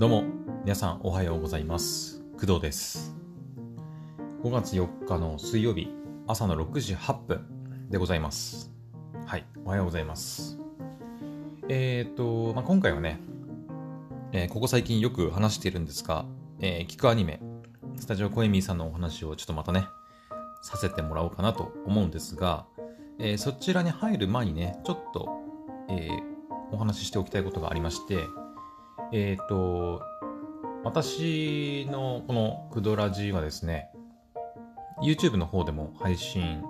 どうも皆さんおはようございます。工藤です。5月4日の水曜日朝の6時8分でございます。はい、おはようございます。今回はね、ここ最近よく話しているんですが、聞くアニメスタジオコエミーさんのお話をちょっとまたねさせてもらおうかなと思うんですが、そちらに入る前にねちょっと、お話ししておきたいことがありまして、私のこのクドラジはですね YouTube の方でも配信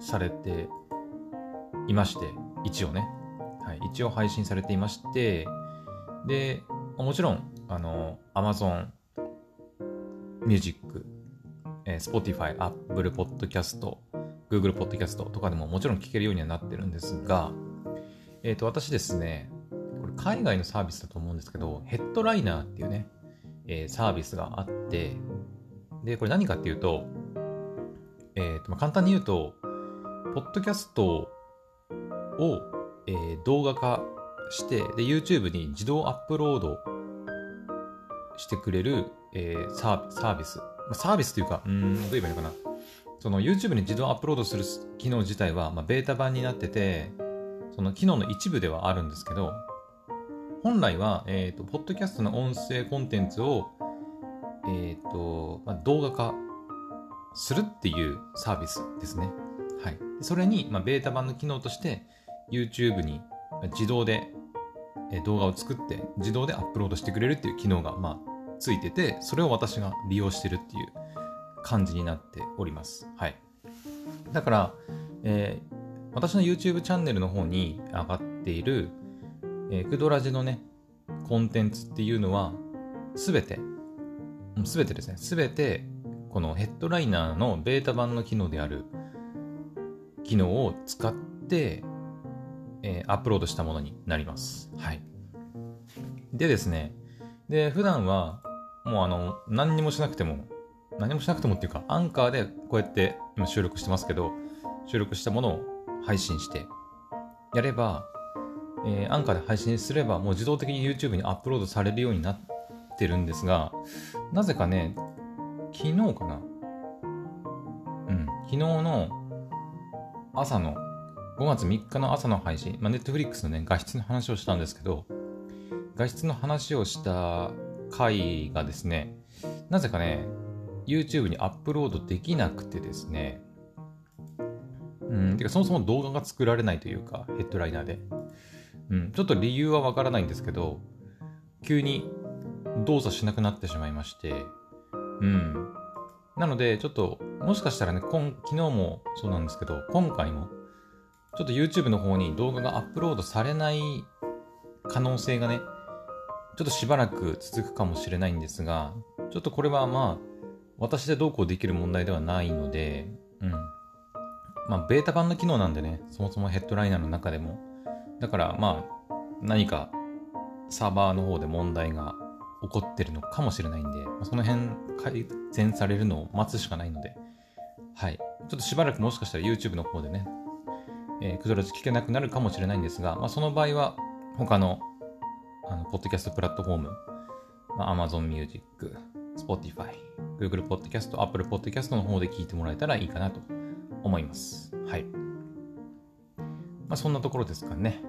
されていまして、一応ね、はい、一応配信されていまして、でもちろんAmazon Music、Spotify、Apple Podcast、Google Podcast とかでももちろん聴けるようにはなってるんですが、私ですね、これ海外のサービスだと思うんですけど、ヘッドライナーっていうね、サービスがあって、でこれ何かっていうと、簡単に言うとポッドキャストを、動画化してで YouTube に自動アップロードしてくれる、サービス、サービスというかどう言えばいいのかな、その YouTube に自動アップロードする機能自体は、ベータ版になってて、その機能の一部ではあるんですけど、本来は、ポッドキャストの音声コンテンツを、動画化するっていうサービスですね。はい、それに、ベータ版の機能として YouTube に自動で動画を作って自動でアップロードしてくれるっていう機能が、ついてて、それを私が利用してるっていう感じになっております。はい、だから、私の YouTube チャンネルの方に上がっている、クドラジのねコンテンツっていうのはすべてですね、すべてこのヘッドライナーのベータ版の機能である機能を使って、アップロードしたものになります。はい、でですね、で普段はもう何もしなくてもっていうか、アンカーでこうやって今収録してますけど、収録したものを配信してやれば、アンカーで配信すればもう自動的に YouTube にアップロードされるようになってるんですが、なぜかね、昨日かな、昨日の朝の5月3日の朝の配信、Netflix のね画質の話をしたんですけど、画質の話をした回がですね、なぜかね YouTube にアップロードできなくてですね、そもそも動画が作られないというか、ヘッドライナーで、ちょっと理由はわからないんですけど、急に動作しなくなってしまいまして、なのでちょっともしかしたらね、昨日もそうなんですけど、今回もちょっと YouTube の方に動画がアップロードされない可能性がね、ちょっとしばらく続くかもしれないんですが、ちょっとこれは私でどうこうできる問題ではないので、ベータ版の機能なんでね、そもそもヘッドライナーの中でも、だから何かサーバーの方で問題が起こってるのかもしれないんで、その辺改善されるのを待つしかないので、はい、ちょっとしばらくもしかしたら YouTube の方でね、クドラジ聞けなくなるかもしれないんですが、その場合は他のポッドキャストプラットフォーム、Amazon Music、Spotify、Google Podcast、Apple Podcast の方で聞いてもらえたらいいかなと思います。はい。そんなところですかね。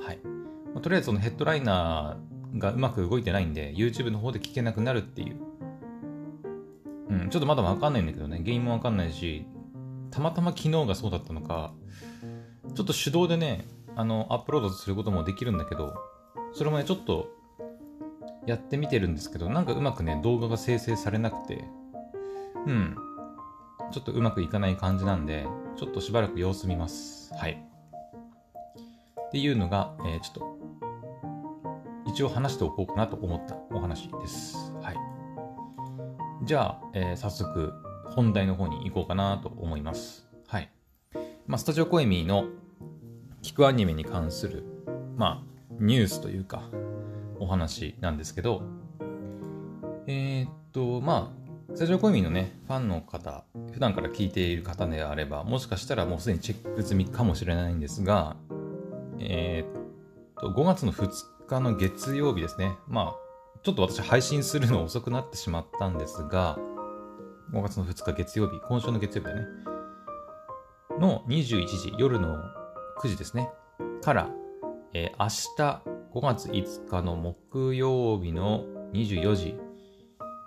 はい。とりあえずそのヘッドライナーがうまく動いてないんで、YouTube の方で聞けなくなるっていう。ちょっとまだわかんないんだけどね、原因もわかんないし、たまたま昨日がそうだったのか、ちょっと手動でね、アップロードすることもできるんだけど、それもね、ちょっとやってみてるんですけど、なんかうまくね、動画が生成されなくて、ちょっとうまくいかない感じなんで、ちょっとしばらく様子見ます。はい。っていうのが、ちょっと一応話しておこうかなと思ったお話です。はい。じゃあ、早速本題の方に行こうかなと思います。はい。スタジオコエミーの聞くアニメに関する、ニュースというかお話なんですけど、スタジオコエミーのねファンの方、普段から聞いている方であれば、もしかしたらもうすでにチェック済みかもしれないんですが、5月の2日の月曜日ですね、ちょっと私配信するの遅くなってしまったんですが、5月の2日月曜日、今週の月曜日だね、の21時、夜の9時ですね、から、明日5月5日の木曜日の24時、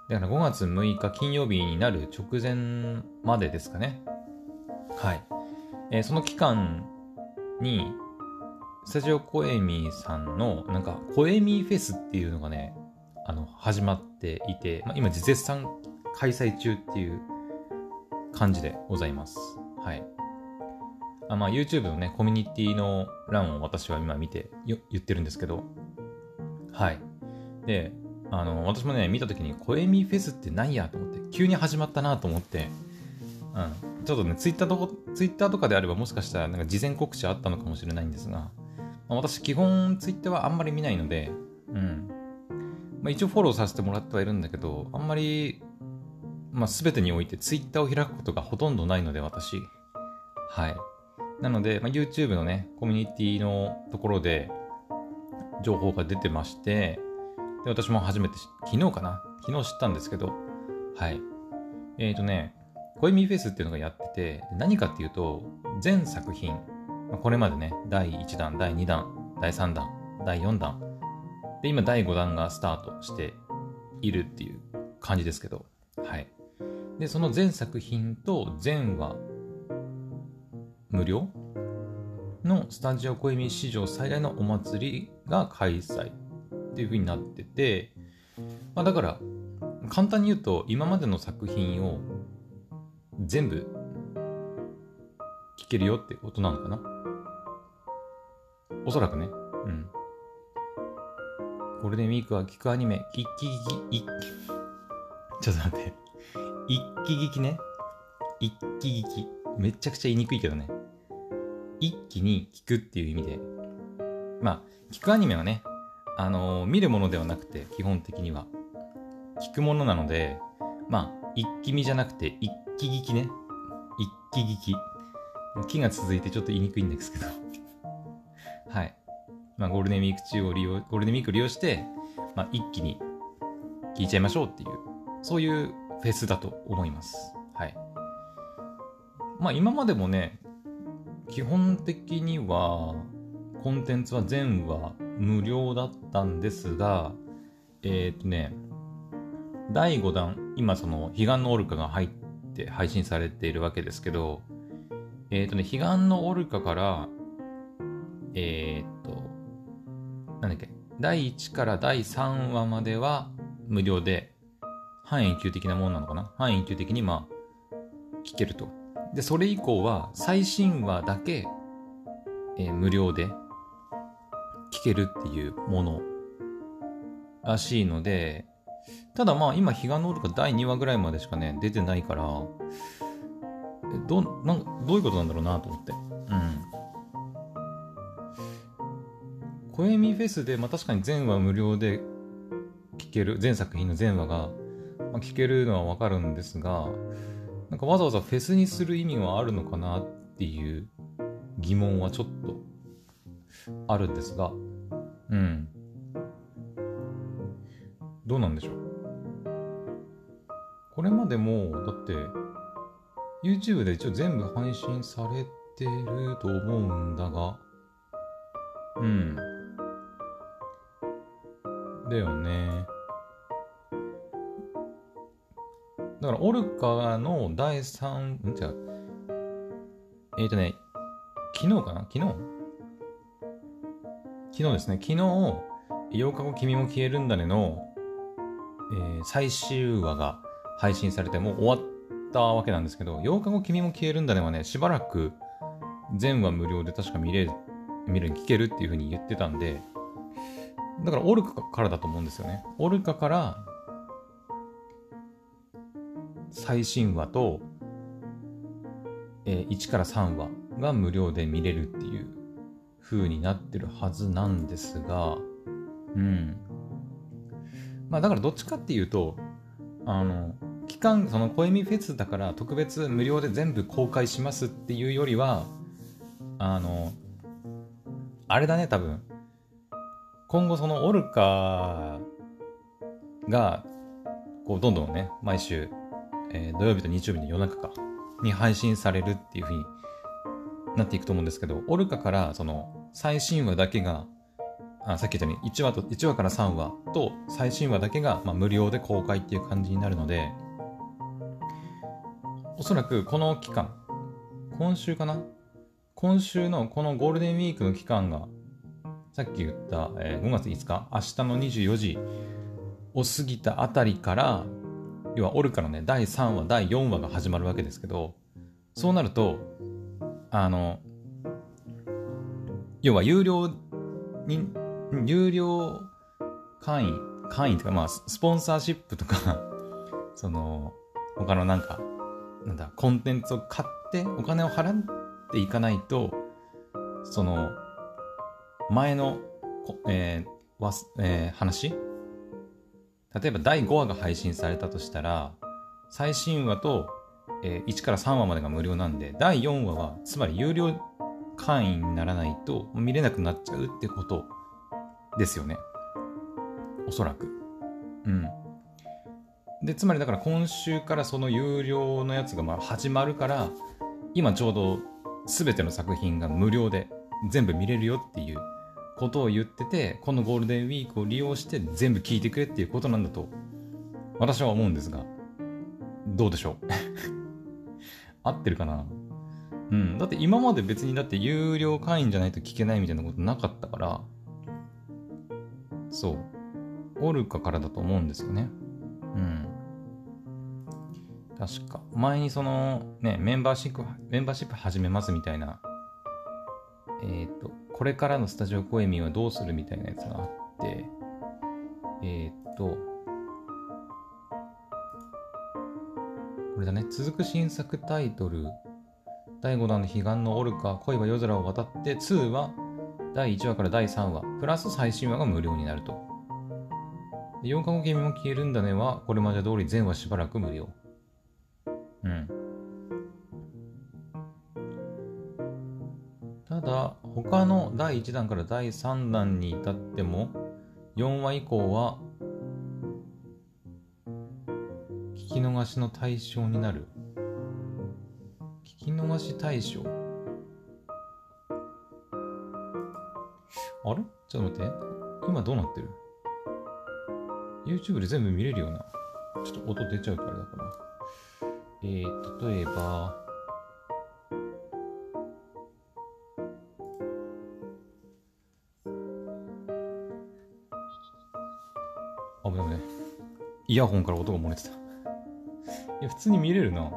だから5月6日金曜日になる直前までですかね。はい。その期間に、スタジオコエミさんのなんかコエミフェスっていうのがね、始まっていて、今絶賛開催中っていう感じでございます。はい。YouTube のねコミュニティの欄を私は今見て言ってるんですけど、はい。で、私もね見たときにコエミフェスって何やと思って、急に始まったなと思って、ちょっとねツイッターとかであればもしかしたらなんか事前告知あったのかもしれないんですが。私基本ツイッターはあんまり見ないので、一応フォローさせてもらってはいるんだけど、あんまり、全てにおいてツイッターを開くことがほとんどないので私、はい。なので、YouTube のねコミュニティのところで情報が出てまして、で私も初めて昨日知ったんですけど、はい。コエミフェスっていうのがやってて、何かっていうと全作品。これまでね、第1弾、第2弾、第3弾、第4弾。で、今第5弾がスタートしているっていう感じですけど。はい。で、その全作品と全話無料のスタジオコエミ史上最大のお祭りが開催っていう風になってて、だから簡単に言うと今までの作品を全部聞けるよってことなのかな。おそらくね。ゴールデンウィークは聞くアニメ、一気聞き。めちゃくちゃ言いにくいけどね。一気に聞くっていう意味で。聞くアニメはね、見るものではなくて、基本的には。聞くものなので、一気見じゃなくて、一気聞きね。一気聞き。木が続いてちょっと言いにくいんですけど。はい。ゴールデンウィーク中をゴールデンウィーク利用して、一気に聞いちゃいましょうっていう、そういうフェスだと思います。はい。今までもね、基本的には、コンテンツは全話無料だったんですが、第5弾、今その、彼岸のオルカが入って配信されているわけですけど、彼岸のオルカから、第1から第3話までは無料で、半永久的なものなのかな、半永久的に聞けると。で、それ以降は最新話だけ、無料で聞けるっていうものらしいので、ただ今、彼岸のオルカ第2話ぐらいまでしかね、出てないから、どういうことなんだろうなと思って。コエミフェスで、確かに全話無料で聴ける、全作品の全話が聴けるのはわかるんですが、なんかわざわざフェスにする意味はあるのかなっていう疑問はちょっとあるんですが、どうなんでしょう。これまでも、だって、YouTube で一応全部配信されてると思うんだが、だよね。だからオルカの第3、昨日ですね、昨日8日後君も消えるんだねの、最終話が配信されてもう終わったわけなんですけど、8日後君も消えるんだねはね、しばらく全話無料で確か聞けるっていう風に言ってたんで、だからオルカからだと思うんですよね。オルカから最新話と、1から3話が無料で見れるっていう風になってるはずなんですが、だからどっちかっていうと、そのコエミフェスだから特別無料で全部公開しますっていうよりは、あれだね、多分今後そのオルカがこうどんどんね毎週、土曜日と日曜日の夜中かに配信されるっていう風になっていくと思うんですけど、オルカからその最新話だけがさっき言ったように1話から3話と最新話だけが、無料で公開っていう感じになるので、おそらくこの期間、今週かな、今週のこのゴールデンウィークの期間がさっき言った、5月5日明日の24時を過ぎたあたりから、要はオルカのね第3話第4話が始まるわけですけど、そうなると要は有料会員とか、スポンサーシップとかその他のなんだコンテンツを買ってお金を払っていかないと、その前の、話、例えば第5話が配信されたとしたら最新話と、1から3話までが無料なんで、第4話はつまり有料会員にならないと見れなくなっちゃうってことですよね、おそらく。でつまりだから今週からその有料のやつが始まるから、今ちょうど全ての作品が無料で全部見れるよっていうことを言ってて、このゴールデンウィークを利用して全部聞いてくれっていうことなんだと私は思うんですが、どうでしょう合ってるかな。だって今まで別にだって有料会員じゃないと聞けないみたいなことなかったから、オルカからだと思うんですよね。確か前にそのねメンバーシップ始めますみたいな、これからのスタジオコエミはどうするみたいなやつがあって、これだね、続く新作タイトル第5弾の彼岸のオルカ、恋は夜空を渡って2は第1話から第3話プラス最新話が無料になると。8日後君も消えるんだねはこれまで通り全話しばらく無料。ただ他の第1弾から第3弾に至っても4話以降は聞き逃しの対象になる。聞き逃し対象、あれちょっと待って、今どうなってる？ YouTube で全部見れるような、ちょっと音出ちゃうからだから、例えば危ないね、イヤホンから音が漏れてたいや普通に見れるな。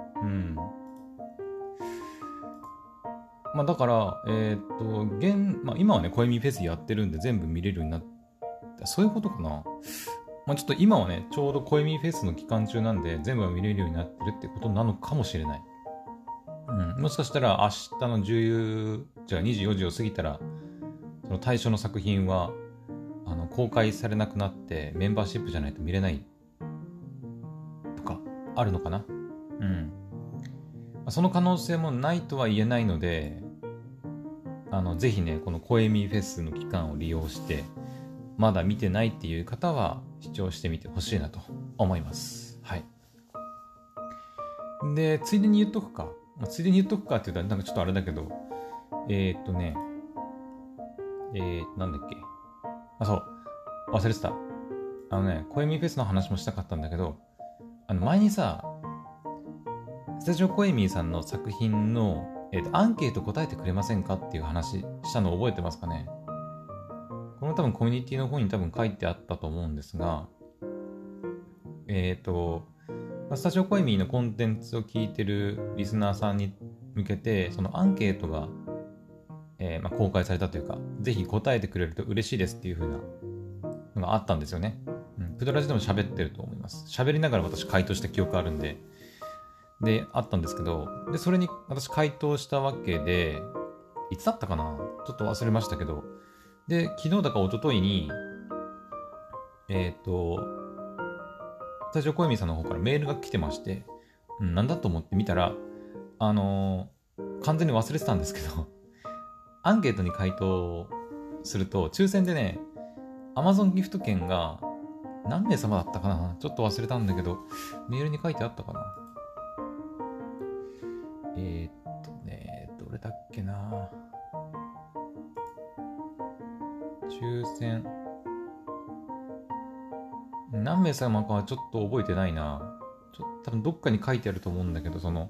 だから、今はね、コエミフェスやってるんで全部見れるようになった。そういうことかな。ちょっと今はね、ちょうどコエミフェスの期間中なんで、全部は見れるようになってるってことなのかもしれない。もしかしたら、明日の24時を過ぎたら、その対象の作品は公開されなくなって、メンバーシップじゃないと見れないとか、あるのかな。その可能性もないとは言えないので、ぜひねこのコエミフェスの期間を利用してまだ見てないっていう方は視聴してみてほしいなと思います。でついでに言っとくかって言ったらなんかちょっとあれだけど、なんだっけ、忘れてた。コエミフェスの話もしたかったんだけど、前にさスタジオコエミーさんの作品の、アンケート答えてくれませんかっていう話したの覚えてますかね。この多分コミュニティの方に多分書いてあったと思うんですが、スタジオコエミーのコンテンツを聞いてるリスナーさんに向けてそのアンケートが、公開されたというか、ぜひ答えてくれると嬉しいですっていう風なのがあったんですよね。プドラジでも喋ってると思います。喋りながら私回答した記憶あるんで。であったんですけど、でそれに私回答したわけで、いつだったかな、ちょっと忘れましたけど、で昨日だか一昨日にスタジオコエミさんの方からメールが来てまして、なんだと思って見たら、完全に忘れてたんですけどアンケートに回答すると抽選でね、Amazon ギフト券が何名様だったかな、ちょっと忘れたんだけど、メールに書いてあったかな。どれだっけな、抽選何名様かはちょっと覚えてないな。ちょっと多分どっかに書いてあると思うんだけど、その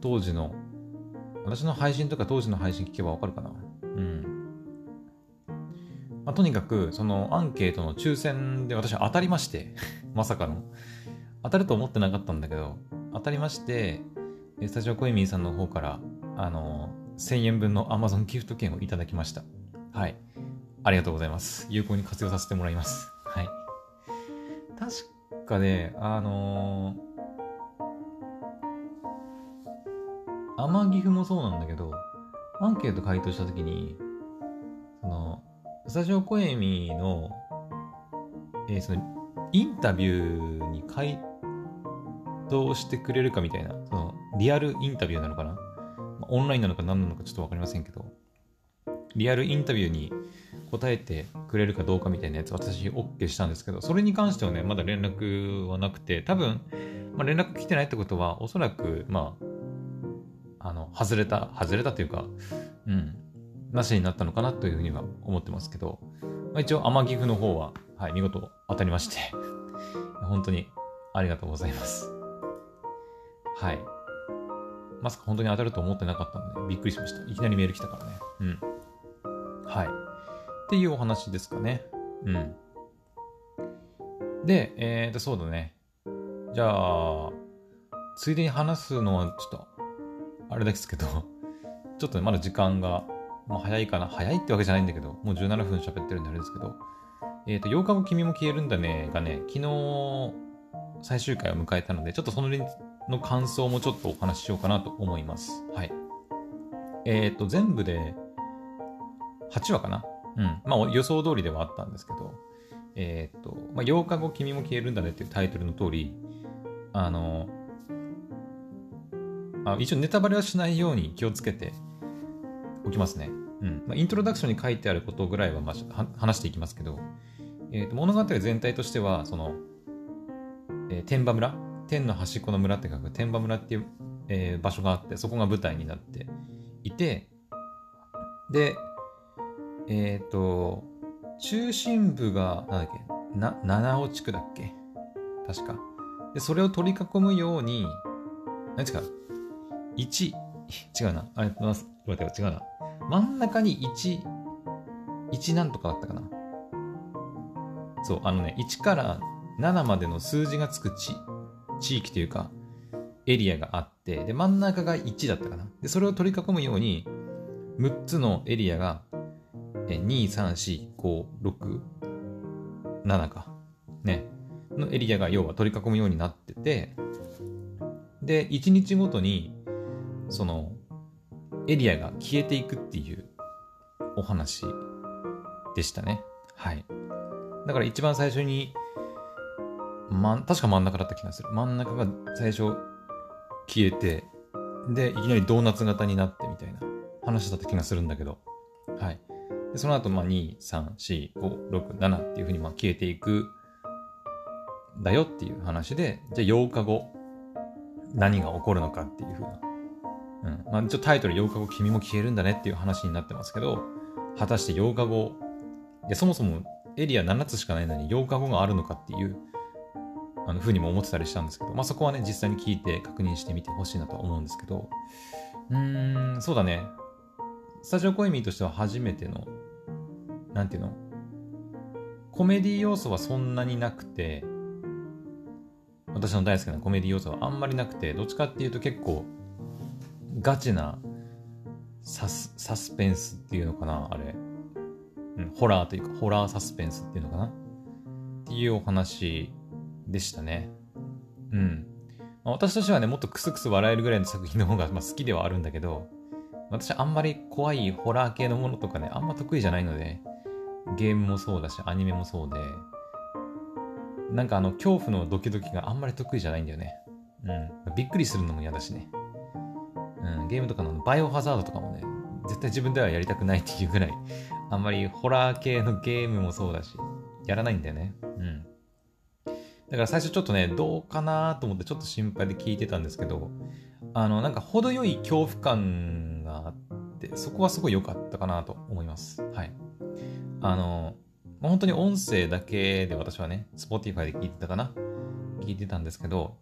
当時の私の配信とか当時の配信聞けばわかるかな。まあ、とにかくそのアンケートの抽選で私は当たりましてまさかの当たると思ってなかったんだけど当たりまして、スタジオコイミーさんの方から1000円分の Amazon ギフト券をいただきました。はい、ありがとうございます。有効に活用させてもらいます。はい、確かね、アマギフもそうなんだけど、アンケート回答したときにそのスタジオコエミの、そのインタビューに回答してくれるかみたいな、そのリアルインタビューなのかな、オンラインなのか何なのかちょっと分かりませんけど、リアルインタビューに答えてくれるかどうかみたいなやつ、私 OK したんですけど、それに関してはねまだ連絡はなくて、多分、連絡来てないってことはおそらく外れたというか、なしになったのかなというふうには思ってますけど、一応アマギフの方は、はい、見事当たりまして本当にありがとうございます。はい、まさか本当に当たると思ってなかったのでびっくりしました。いきなりメール来たからね。はい、っていうお話ですかね。で、そうだね、じゃあついでに話すのはちょっとあれですけどちょっとねまだ時間が早いってわけじゃないんだけど、もう17分喋ってるんであれですけど、8日後君も消えるんだねがね、昨日最終回を迎えたので、ちょっとその感想もちょっとお話ししようかなと思います。はい。全部で8話かな。予想通りではあったんですけど、8日後君も消えるんだねっていうタイトルの通り、一応ネタバレはしないように気をつけておきますね。イントロダクションに書いてあることぐらいは、話していきますけど、物語全体としてはその、天馬村、天の端っこの村って書く天馬村っていう、場所があって、そこが舞台になっていて、で中心部がなんだっけな、七尾地区だっけ確かで、それを取り囲むように真ん中に1なんとかだったかな。そう、1から7までの数字がつく地域というかエリアがあって、で真ん中が1だったかな。でそれを取り囲むように6つのエリアが2、3、4、5、6、7かねのエリアが要は取り囲むようになってて、で1日ごとにそのエリアが消えていくっていうお話でしたね。はい。だから一番最初に、確か真ん中だった気がする。真ん中が最初消えて、でいきなりドーナツ型になってみたいな話だった気がするんだけど、はい。でその後2、3、4、5、6、7っていうふうに消えていくんだよっていう話で、じゃあ8日後何が起こるのかっていうふうな。一応タイトル8日後君も消えるんだねっていう話になってますけど、果たして8日後いやそもそもエリア7つしかないのに8日後があるのかっていうふうにも思ってたりしたんですけど、そこはね実際に聞いて確認してみてほしいなとは思うんですけど、そうだね、スタジオコエミーとしては初めてのなんていうの、コメディ要素はそんなになくて、私の大好きなコメディ要素はあんまりなくて、どっちかっていうと結構ガチなサスペンスっていうのかな、あれ、ホラーというかホラーサスペンスっていうのかなっていうお話でしたね。私としてはねもっとクスクス笑えるぐらいの作品の方が好きではあるんだけど、私あんまり怖いホラー系のものとかねあんま得意じゃないので、ゲームもそうだしアニメもそうで、なんか恐怖のドキドキがあんまり得意じゃないんだよね。びっくりするのも嫌だしね。ゲームとかのバイオハザードとかもね絶対自分ではやりたくないっていうぐらいあんまりホラー系のゲームもそうだしやらないんだよね。だから最初ちょっとね、どうかなと思ってちょっと心配で聞いてたんですけど、なんか程よい恐怖感があって、そこはすごい良かったかなと思います。はい。本当に音声だけで私はね、Spotify で聞いてたかな、聞いてたんですけど、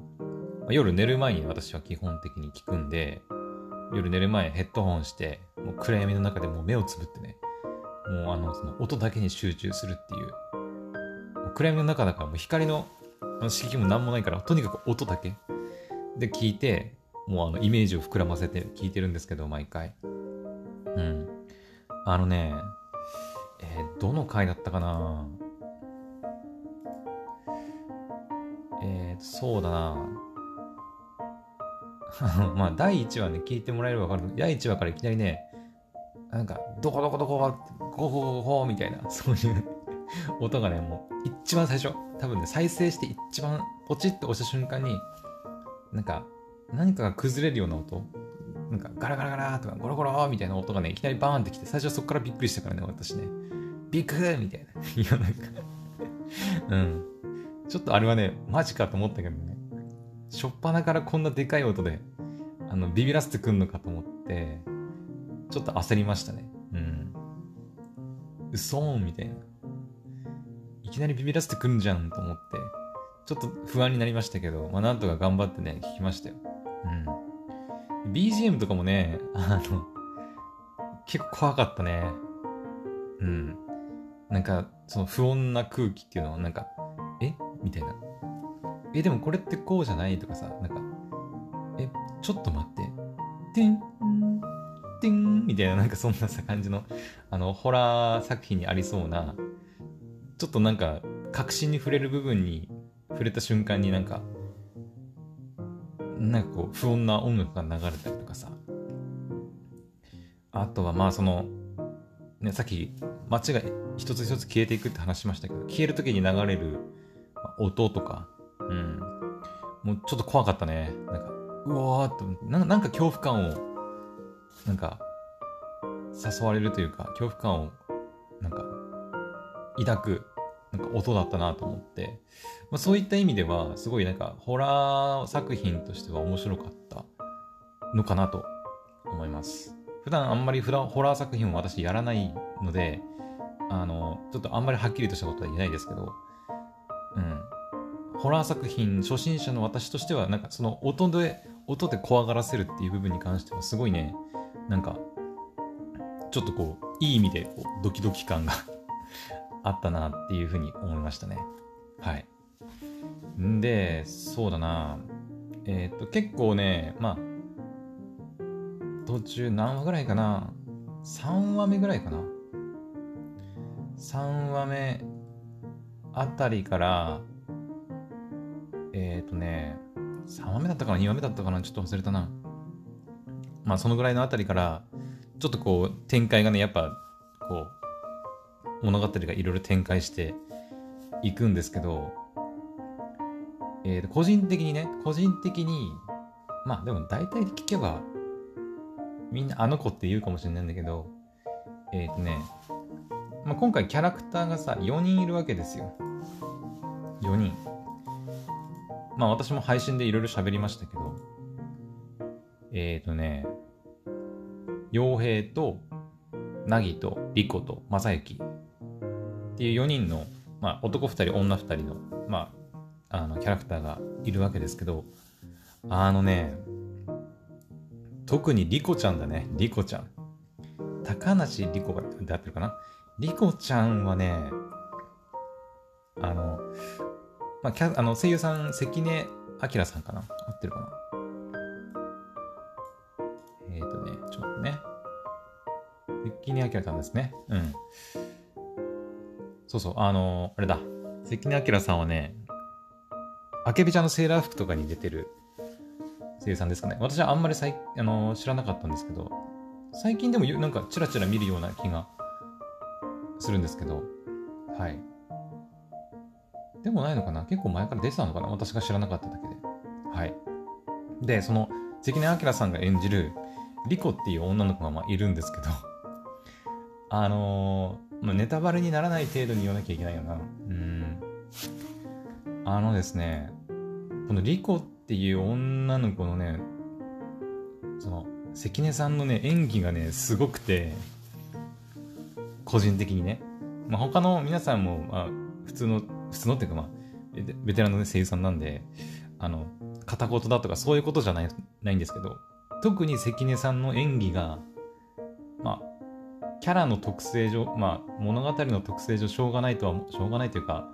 夜寝る前に私は基本的に聞くんで、夜寝る前ヘッドホンして、もう暗闇の中でもう目をつぶってね、もうその音だけに集中するっていう。もう暗闇の中だからもう光の刺激もなんもないから、とにかく音だけで聞いて、もうイメージを膨らませて聞いてるんですけど、毎回。うん。どの回だったかな？そうだな。まあ、第1話ね、聞いてもらえれば分かる。第1話からいきなりね、なんか、どこどこどこ、ゴホゴホみたいな、そういう音がね、もう、一番最初、多分ね、再生して一番ポチッと押した瞬間に、なんか、何かが崩れるような音、なんかガラガラガラとかゴロゴロみたいな音がね、いきなりバーンってきて、最初そこからびっくりしたからね、私ね、びっくりみたいな。いや、なんか、うん。ちょっとあれはね、マジかと思ったけどね、初っ端からこんなでかい音で、ビビらせてくんのかと思って、ちょっと焦りましたね。うん。うそーんみたいな。いきなりビビらせてくんじゃんと思って、ちょっと不安になりましたけど、まあなんとか頑張ってね、聞きましたよ。うん。BGM とかもね、結構怖かったね。うん。なんか、その不穏な空気っていうのをなんか、え？みたいな。え、でもこれってこうじゃない？とかさ、なんか、え、ちょっと待って。てん、てん、みたいな、なんかそんなさ感じの、ホラー作品にありそうな、ちょっとなんか、確信に触れる部分に、触れた瞬間になんかこう不穏な音楽が流れたりとかさ、あとはまあそのね、さっき街が一つ一つ消えていくって話しましたけど、消える時に流れる音とか、うん、もうちょっと怖かったね。なんかうわーってなんか恐怖感をなんか誘われるというか、恐怖感をなんか抱く。なんか音だったなと思って、まあ、そういった意味ではすごいなんかホラー作品としては面白かったのかなと思います。普段あんまりホラー作品を私やらないので、ちょっとあんまりはっきりとしたことは言えないですけど、うん、ホラー作品初心者の私としてはなんかその音で怖がらせるっていう部分に関してはすごいね、なんかちょっとこういい意味でこうドキドキ感があったなっていうふうに思いましたね。はい。んで、そうだな。結構ね、まあ、途中何話ぐらいかな。3話目ぐらいかな。3話目あたりから、3話目だったかな、2話目だったかな、ちょっと忘れたな。まあ、そのぐらいのあたりから、ちょっとこう、展開がね、やっぱ、こう、物語がいろいろ展開していくんですけど、個人的に、まあでも大体聞けば、みんなあの子って言うかもしれないんだけど、まあ、今回キャラクターがさ、4人いるわけですよ。4人。まあ私も配信でいろいろ喋りましたけど、陽平と、凪と、リコと、正幸。っていう4人の、まあ、男2人女2人の、まあ、キャラクターがいるわけですけど、特にリコちゃんだね。リコちゃん、高梨リコが出てるかな。リコちゃんはね、まあ、声優さん関根明さんかな、合ってるかな。ちょっとね、関根明さんですね。うん、そうそう、あれだ。関根明さんはね、あけびちゃんのセーラー服とかに出てる声優さんですかね。私はあんまり知らなかったんですけど、最近でもなんかチラチラ見るような気がするんですけど、はい。でもないのかな、結構前から出てたのかな、私が知らなかっただけで。はい。で、その関根明さんが演じるリコっていう女の子がまあいるんですけど、まあ、ネタバレにならない程度に言わなきゃいけないよな。あのですね、このリコっていう女の子のね、その関根さんのね演技がねすごくて、個人的にね、まあ、他の皆さんも、まあ、普通のっていうか、まあ、ベテランの、ね、声優さんなんで、あの片言だとかそういうことじゃないんですけど、特に関根さんの演技が、まあ、キャラの特性上、まあ、物語の特性上しょうがないというか、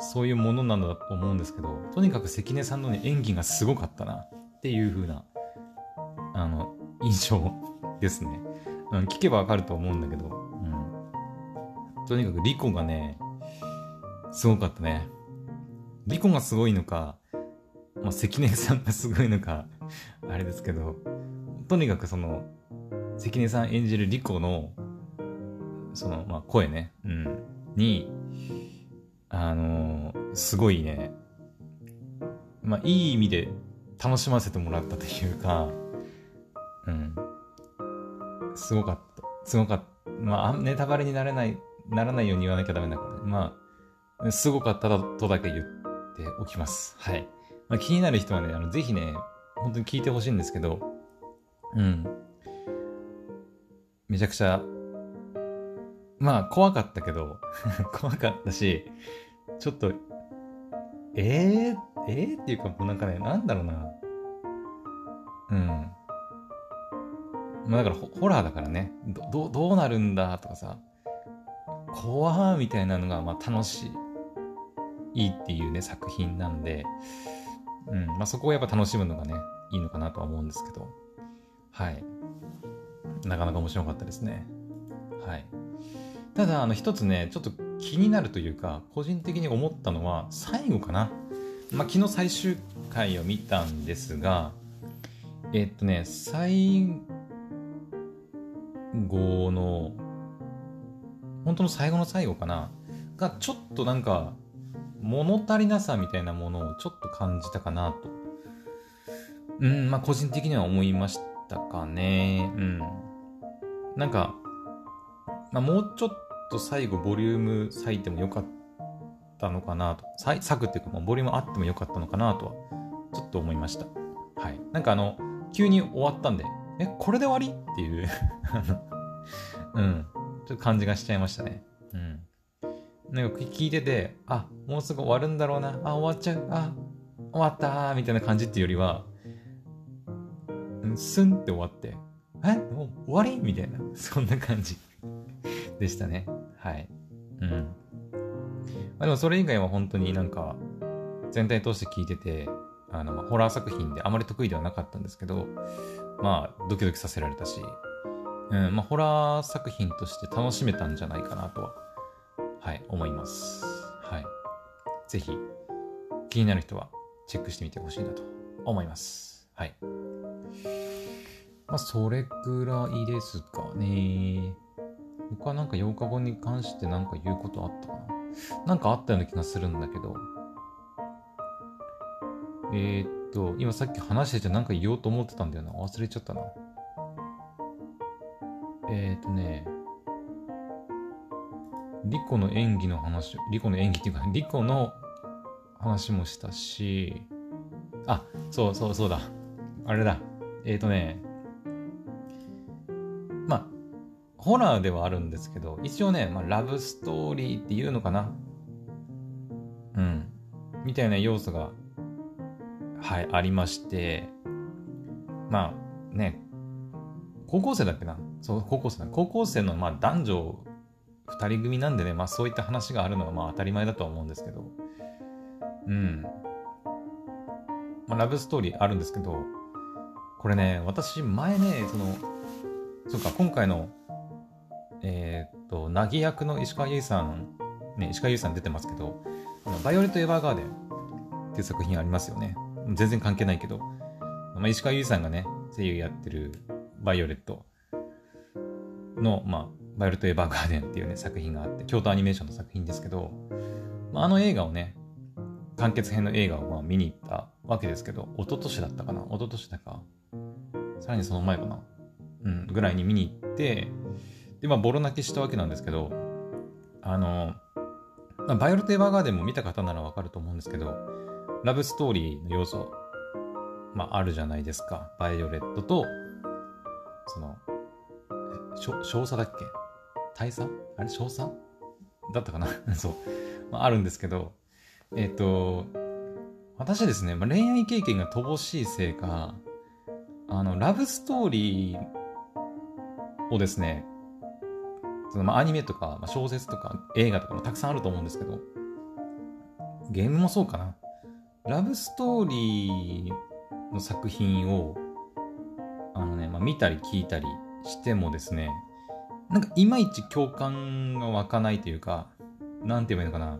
そういうものなんだと思うんですけど、とにかく関根さんの、ね、演技がすごかったなっていう風なあの印象ですね。聞けばわかると思うんだけど、うん、とにかくリコがねすごかったね。リコがすごいのか、まあ、関根さんがすごいのかあれですけど、とにかくその関根さん演じるリコのその、まあ、声ね、うん、にすごいね、まあ、いい意味で楽しませてもらったというか、うん、すごかった、まあネタバレにならないように言わなきゃダメだから、まあすごかったとだけ言っておきます。はい。まあ、気になる人はね、ぜひね、本当に聞いてほしいんですけど、うん、めちゃくちゃ、まあ怖かったけど怖かったし、ちょっとっていうか、もうなんかね、なんだろうな、うん、まあだからホラーだからね、どうなるんだとかさ、怖ーみたいなのが、まあ楽しいっていうね作品なんで、うん、まあそこをやっぱ楽しむのがねいいのかなとは思うんですけど、はい、なかなか面白かったですね。はい。ただ一つねちょっと気になるというか、個人的に思ったのは最後かな。まあ昨日最終回を見たんですが、最後の本当の最後の最後かなが、ちょっとなんか物足りなさみたいなものをちょっと感じたかなと、うん、まあ個人的には思いましたかね。うん、なんか、まあ、もうちょっと最後ボリューム割いてもよかったのかなと、割くっていうかボリュームあってもよかったのかなとはちょっと思いました。はい。なんか急に終わったんで、これで終わりっていううん、ちょっと感じがしちゃいましたね。うん、なんか聞いてて、あ、もうすぐ終わるんだろうな、あ、終わっちゃう、あ、終わったーみたいな感じっていうよりは、スンって終わって、もう終わりみたいな、そんな感じでしたね。はい。うん。まあ、でもそれ以外は本当になんか全体通して聞いてて、ホラー作品であまり得意ではなかったんですけど、まあドキドキさせられたし、うん、まあホラー作品として楽しめたんじゃないかなとは、はい、思います。はい。ぜひ気になる人はチェックしてみてほしいなと思います。はい。まあそれくらいですかね。僕はなんか8日後に関してなんか言うことあったかな、なんかあったような気がするんだけど、今さっき話しててなんか言おうと思ってたんだよな、忘れちゃったな。リコの演技っていうか、リコの話もしたし、あ、そうだ、あれだ、ホラーではあるんですけど、一応ね、まあ、ラブストーリーっていうのかな、うん、みたいな要素が、はい、ありまして、まあね、高校生だっけな、そう、高校生の、まあ、男女2人組なんでね、まあ、そういった話があるのは、まあ、当たり前だとは思うんですけど、うん、まあ、ラブストーリーあるんですけど、これね、私、前ね、そうか、今回の凪役の石川優さん、ね、石川優さん出てますけど、バイオレット・エヴァーガーデンっていう作品ありますよね。全然関係ないけど、まあ、石川優さんがね、声優やってるバイオレットの、まあ、バイオレット・エヴァーガーデンっていうね、作品があって、京都アニメーションの作品ですけど、まあ、あの映画をね、完結編の映画をまあ見に行ったわけですけど、一昨年だか、さらにその前かな、うん、ぐらいに見に行って、で、まあ、ボロ泣きしたわけなんですけど、バイオルテーバーガーデンも見た方ならわかると思うんですけど、ラブストーリーの要素、あるじゃないですか。バイオレットと、その、少佐だっけ？大佐？あれ少佐？だったかなそう。あるんですけど、私ですね、恋愛経験が乏しいせいか、ラブストーリーをですね、そのアニメとか、小説とか映画とかもたくさんあると思うんですけど、ゲームもそうかな。ラブストーリーの作品を、見たり聞いたりしてもですね、なんかいまいち共感が湧かないというか、なんて言えばいいのかな。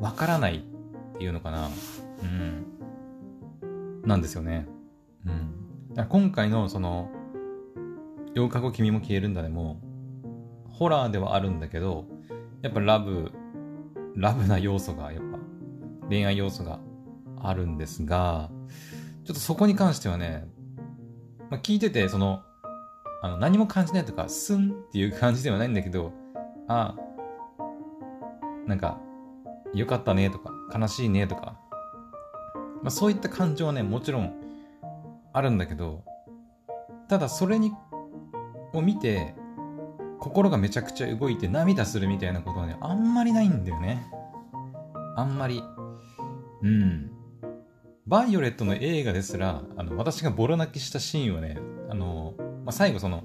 わからないっていうのかな。なんですよね。だから今回のその、8日後君も消えるんだでも、ホラーではあるんだけど、やっぱラブな要素が、やっぱ恋愛要素があるんですが、ちょっとそこに関してはね、聞いてて、その、何も感じないとか、スンっていう感じではないんだけど、なんか、良かったねとか、悲しいねとか、そういった感情はね、もちろんあるんだけど、ただそれを見て、心がめちゃくちゃ動いて涙するみたいなことはね、あんまりないんだよね。あんまり。バイオレットの映画ですら、私がボロ泣きしたシーンはね、最後その、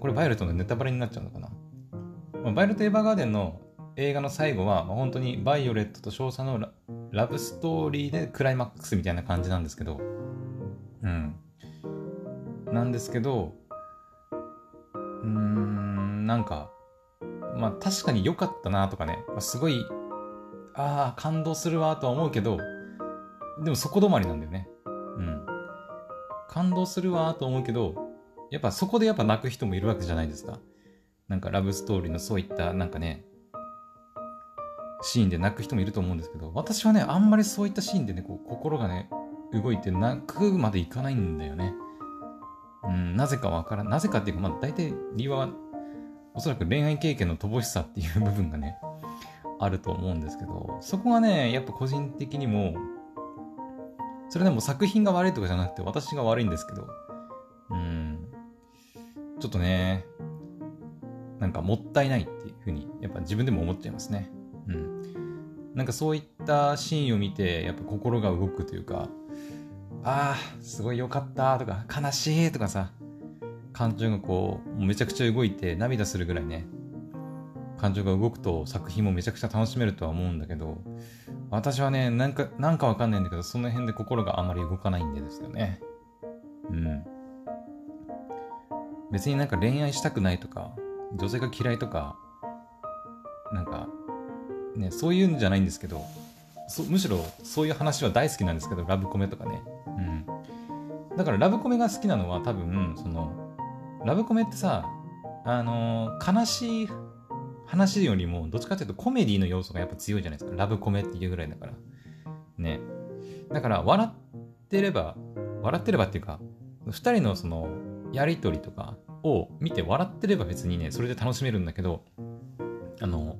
これバイオレットのネタバレになっちゃうのかな。バイオレット・エヴァーガーデンの映画の最後は、本当にバイオレットと少佐のラブストーリーでクライマックスみたいな感じなんですけど、なんですけど、なんか、確かに良かったなとかね、すごい、感動するわとは思うけど、でもそこ止まりなんだよね。感動するわと思うけど、そこで泣く人もいるわけじゃないですか。なんかラブストーリーのそういった、なんかね、シーンで泣く人もいると思うんですけど、私はね、あんまりそういったシーンでね、こう心がね、動いて泣くまでいかないんだよね。なぜかっていうか、大体理由は、おそらく恋愛経験の乏しさっていう部分がね、あると思うんですけど、そこがね、やっぱ個人的にも、それでも作品が悪いとかじゃなくて、私が悪いんですけど、ちょっとね、なんかもったいないっていうふうに、自分でも思っちゃいますね。なんかそういったシーンを見て心が動くというか、すごい良かったとか悲しいとかさ、感情がこうめちゃくちゃ動いて涙するぐらいね、感情が動くと作品もめちゃくちゃ楽しめるとは思うんだけど、私はね、なんかわかんないんだけど、その辺で心があまり動かないんですよね。別になんか恋愛したくないとか、女性が嫌いとか、なんかね、そういうんじゃないんですけど、むしろそういう話は大好きなんですけど、ラブコメとかね、だからラブコメが好きなのは多分そのラブコメってさ、悲しい話よりもどっちかというとコメディの要素が強いじゃないですか。ラブコメっていうぐらいだからね。だから笑ってればっていうか、2人のそのやりとりとかを見て笑ってれば別にね、それで楽しめるんだけど、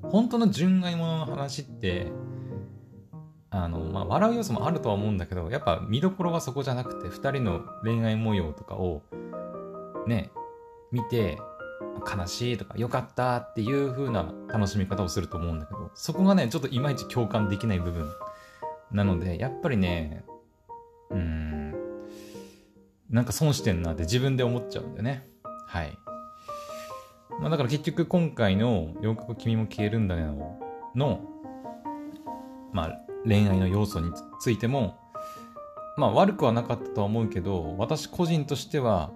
本当の純愛物の話って、笑う要素もあるとは思うんだけど、見どころはそこじゃなくて、二人の恋愛模様とかを、ね、見て、悲しいとか、よかったっていう風な楽しみ方をすると思うんだけど、そこがね、ちょっといまいち共感できない部分なので、やっぱりね、なんか損してんなって自分で思っちゃうんだよね。はい。だから結局今回の8日後君も消えるんだねの、恋愛の要素についても、悪くはなかったとは思うけど、私個人としては、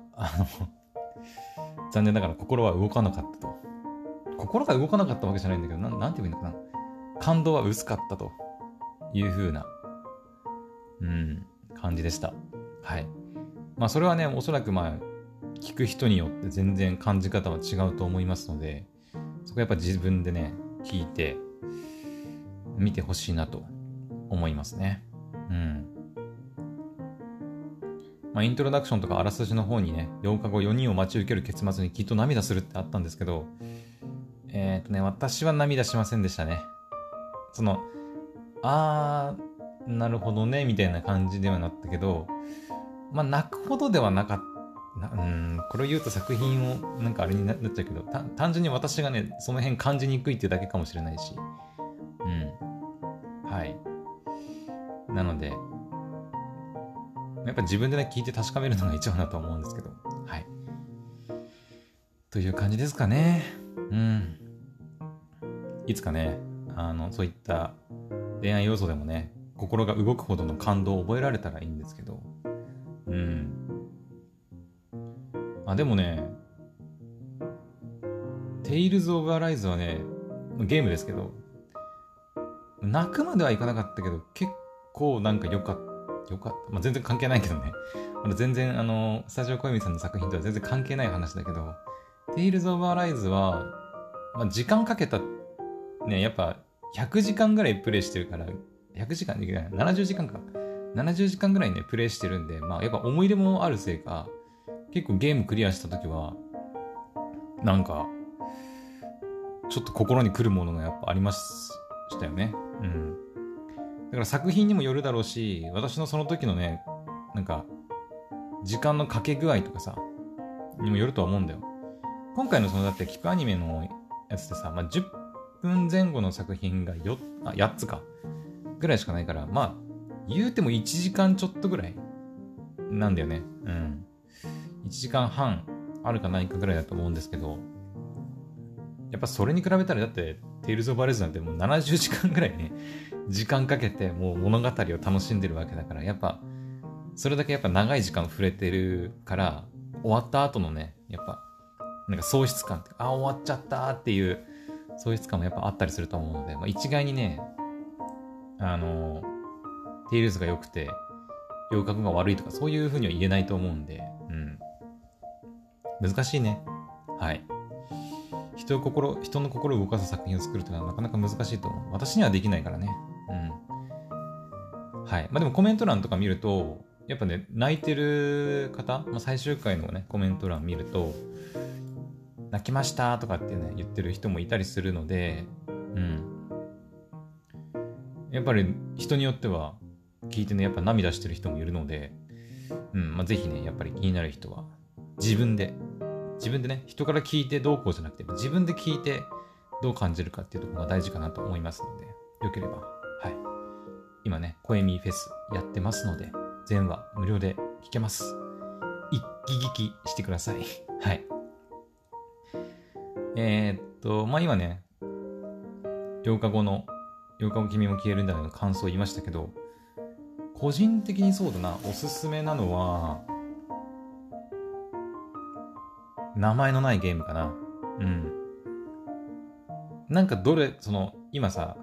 残念ながら心は動かなかったと。心が動かなかったわけじゃないんだけど、なんて言えばいいのかな。感動は薄かったという風な、感じでした。はい。それはね、おそらく聞く人によって全然感じ方は違うと思いますので、そこは自分でね、聞いて見てほしいなと思いますね。イントロダクションとかあらすじの方にね、8日後4人を待ち受ける結末にきっと涙するってあったんですけど、私は涙しませんでしたね。そのあーなるほどねみたいな感じではなったけど、まあ泣くほどではなかったな。これを言うと作品をなんかあれになっちゃうけど、単純に私がねその辺感じにくいってだけかもしれないし、うん、はい。なのでやっぱ自分でね聞いて確かめるのが一番だと思うんですけど、はい。という感じですかね。うん。いつかねそういった恋愛要素でもね心が動くほどの感動を覚えられたらいいんですけど、うん。あ、でもねテイルズ・オブ・アライズはねゲームですけど泣くまではいかなかったけど結構なんか良かった、まあ、全然関係ないけどね全然スタジオ小泉さんの作品とは全然関係ない話だけど、テイルズ・オブ・アライズは、まあ、時間かけたね、やっぱ100時間ぐらいプレイしてるから、100時間できない70時間か70時間ぐらいねプレイしてるんで、まあやっぱ思い出もあるせいか結構ゲームクリアしたときはなんかちょっと心に来るものがやっぱありましたよね。うん。だから作品にもよるだろうし、私のその時のねなんか時間のかけ具合とかさにもよるとは思うんだよ。今回のそのだって聞くアニメのやつでさ、まあ、10分前後の作品が8つかぐらいしかないから、まあ言うても1時間ちょっとぐらいなんだよね。うん。1時間半あるかないかぐらいだと思うんですけど、やっぱそれに比べたらだってテイルズ・オブ・アライズなんてもう70時間ぐらいね時間かけてもう物語を楽しんでるわけだから、やっぱそれだけやっぱ長い時間触れてるから、終わった後のねやっぱなんか喪失感って、あ終わっちゃったっていう喪失感もやっぱあったりすると思うので、まあ、一概にねテイルズが良くて洋楽が悪いとかそういうふうには言えないと思うんで、うん。難しいね。はい。人の心を動かす作品を作るというのはなかなか難しいと思う。私にはできないからね。うん。はい。まあでもコメント欄とか見ると、やっぱね、泣いてる方、まあ、最終回のね、コメント欄見ると、泣きましたとかってね、言ってる人もいたりするので、うん。やっぱり人によっては、聞いてね、やっぱ涙してる人もいるので、うん、まあ、ぜひね、やっぱり気になる人は、自分でね、人から聞いてどうこうじゃなくて、自分で聞いてどう感じるかっていうところが大事かなと思いますので、よければ、はい。今ね、声見フェスやってますので、全話無料で聞けます。一気聞きしてください。はい。まあ、今ね、8日後君も消えるんだよの感想を言いましたけど、個人的にそうだな、おすすめなのは名前のないゲームかな。うん。なんかその今さ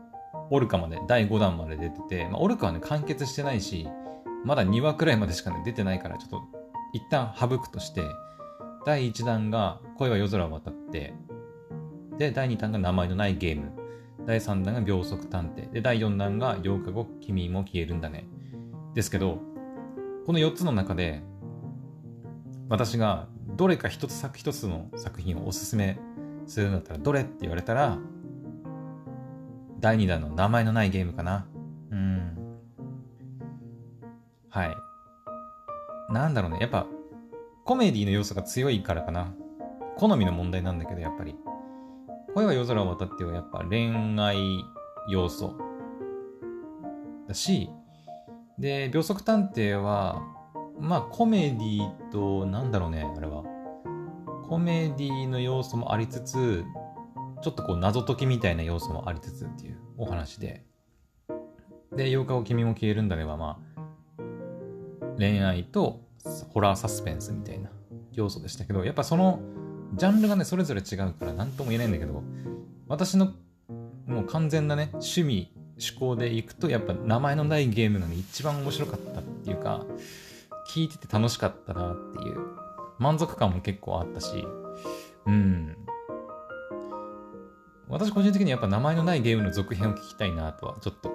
オルカまで第5弾まで出てて、まあ、オルカはね完結してないしまだ2話くらいまでしかね出てないから、ちょっと一旦省くとして、第1弾が恋は夜空を渡って、で第2弾が名前のないゲーム、第3弾が秒速探偵で、第4弾が8日後君も消えるんだねですけど、この4つの中で私がどれか一つの作品をおすすめするんだったらどれって言われたら、第2弾の名前のないゲームかな。はい。なんだろうね、やっぱコメディの要素が強いからかな。好みの問題なんだけど、やっぱり恋は夜空を渡ってはやっぱ恋愛要素だし、で秒速探偵はまあコメディと、なんだろうね、あれはコメディの要素もありつつちょっとこう謎解きみたいな要素もありつつっていうお話で、で8日後君も消えるんだねはまあ恋愛とホラーサスペンスみたいな要素でしたけど、やっぱそのジャンルがねそれぞれ違うから何とも言えないんだけど、私のもう完全なね趣味趣向でいくとやっぱ名前のないゲームがね一番面白かったっていうか、聞いてて楽しかったなっていう満足感も結構あったし、うん、私個人的にやっぱ名前のないゲームの続編を聞きたいなとはちょっと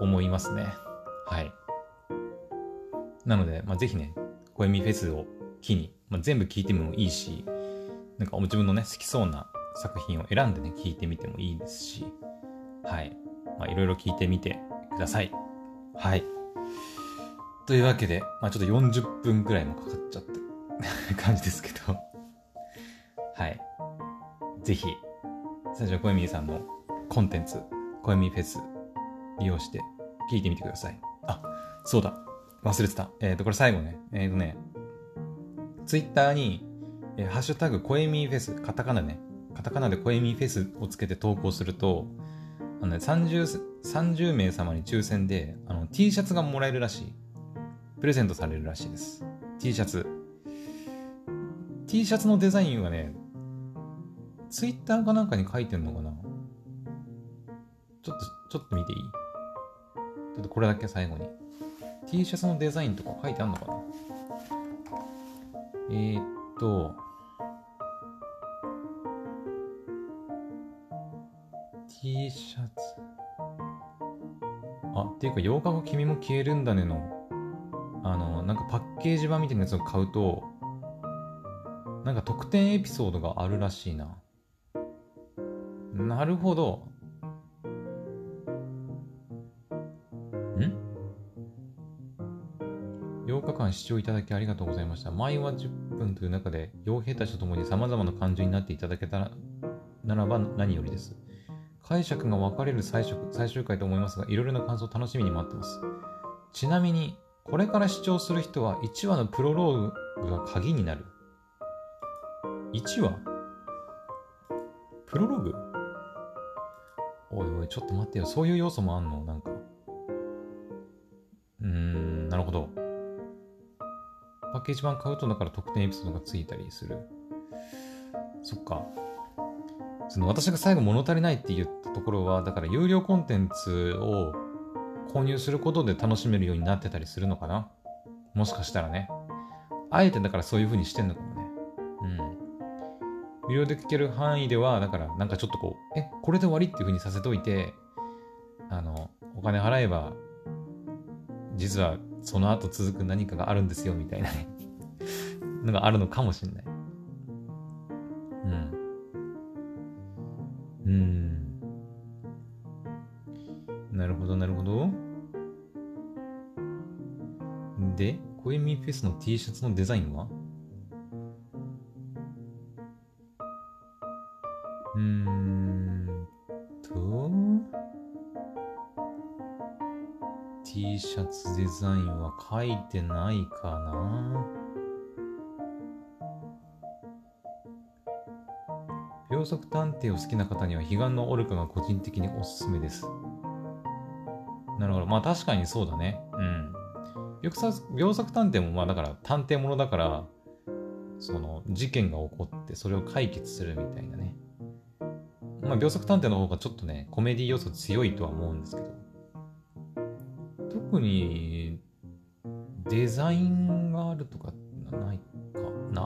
思いますね。はい。なので、まあ、ぜひね声見フェスを機に、まあ、全部聞いてもいいし、なんか自分のね好きそうな作品を選んでね聞いてみてもいいですし、はい。いろいろ聞いてみてください。はい。というわけで、ちょっと40分くらいもかかっちゃって感じですけど。はい。ぜひ、最初はこえみりさんのコンテンツ、こえみりフェス利用して聞いてみてください。あ、そうだ。忘れてた。これ最後ね。ツイッターに、ハッシュタグこえみりフェス、カタカナでこえみりフェスをつけて投稿すると、30名様に抽選でT シャツがもらえるらしい。プレゼントされるらしいです。T シャツ。T シャツのデザインはね、ツイッターかなんかに書いてんのかな。ちょっと見ていい？ちょっとこれだけ最後に。T シャツのデザインとか書いてあんのかな？T シャツ。あ、っていうか、8日後君も消えるんだねの、なんかパッケージ版みたいなやつを買うと、なんか特典エピソードがあるらしいな。なるほど。8日間視聴いただきありがとうございました。毎話10分という中で、傭兵たちと共に様々な感情になっていただけたらならば何よりです。解釈が分かれる最終回と思いますが、いろいろな感想を楽しみに待ってます。ちなみに、これから視聴する人は1話のプロローグが鍵になる。1話？プロローグ？おいおい、ちょっと待ってよ。そういう要素もあんの？なんか。なるほど。パッケージ版買うと、だから特典エピソードがついたりする。そっか。私が最後物足りないって言ったところは、だから有料コンテンツを購入することで楽しめるようになってたりするのかな？もしかしたらね。あえてだからそういう風にしてんのかもね。無料で聞ける範囲では、だからなんかちょっとこう、これで終わりっていう風にさせといて、お金払えば、実はその後続く何かがあるんですよみたいなね。のがあるのかもしれない。なるほどなるほど。で、こえみりフェスの T シャツのデザインは？T シャツデザインは書いてないかな。秒速探偵を好きな方には彼岸のオルカが個人的におすすめです。なるほど。確かにそうだね。秒速探偵もだから探偵ものだから、事件が起こってそれを解決するみたいなね。秒速探偵の方がちょっとね、コメディ要素強いとは思うんですけど。特にデザインがあるとかないかな。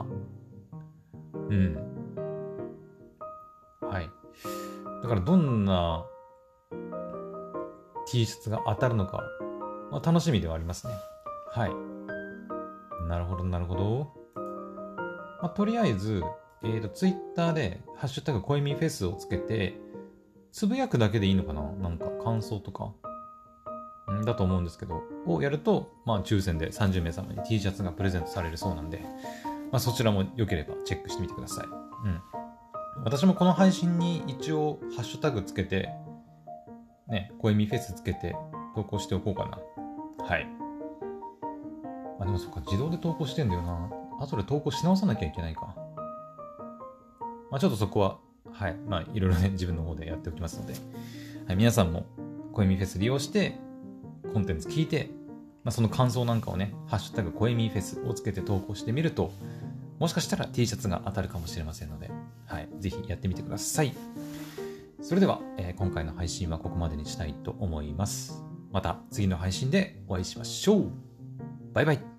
はい。だからどんな T シャツが当たるのか、楽しみではありますね。はい。なるほどなるほど。とりあえず、Twitter でハッシュタグこえみりフェスをつけてつぶやくだけでいいのかな。なんか感想とか。だと思うんですけど、をやると、抽選で30名様に T シャツがプレゼントされるそうなんで、そちらも良ければチェックしてみてください。私もこの配信に一応、ハッシュタグつけて、ね、こえみりフェスつけて投稿しておこうかな。はい。でもそっか、自動で投稿してんだよな。後で投稿し直さなきゃいけないか。ちょっとそこは、はい。いろいろね、自分の方でやっておきますので、はい、皆さんも、こえみりフェス利用して、コンテンツ聞いて、その感想なんかをね、ハッシュタグこえみりフェスをつけて投稿してみると、もしかしたら T シャツが当たるかもしれませんので、はい、ぜひやってみてください。それでは、今回の配信はここまでにしたいと思います。また次の配信でお会いしましょう。バイバイ。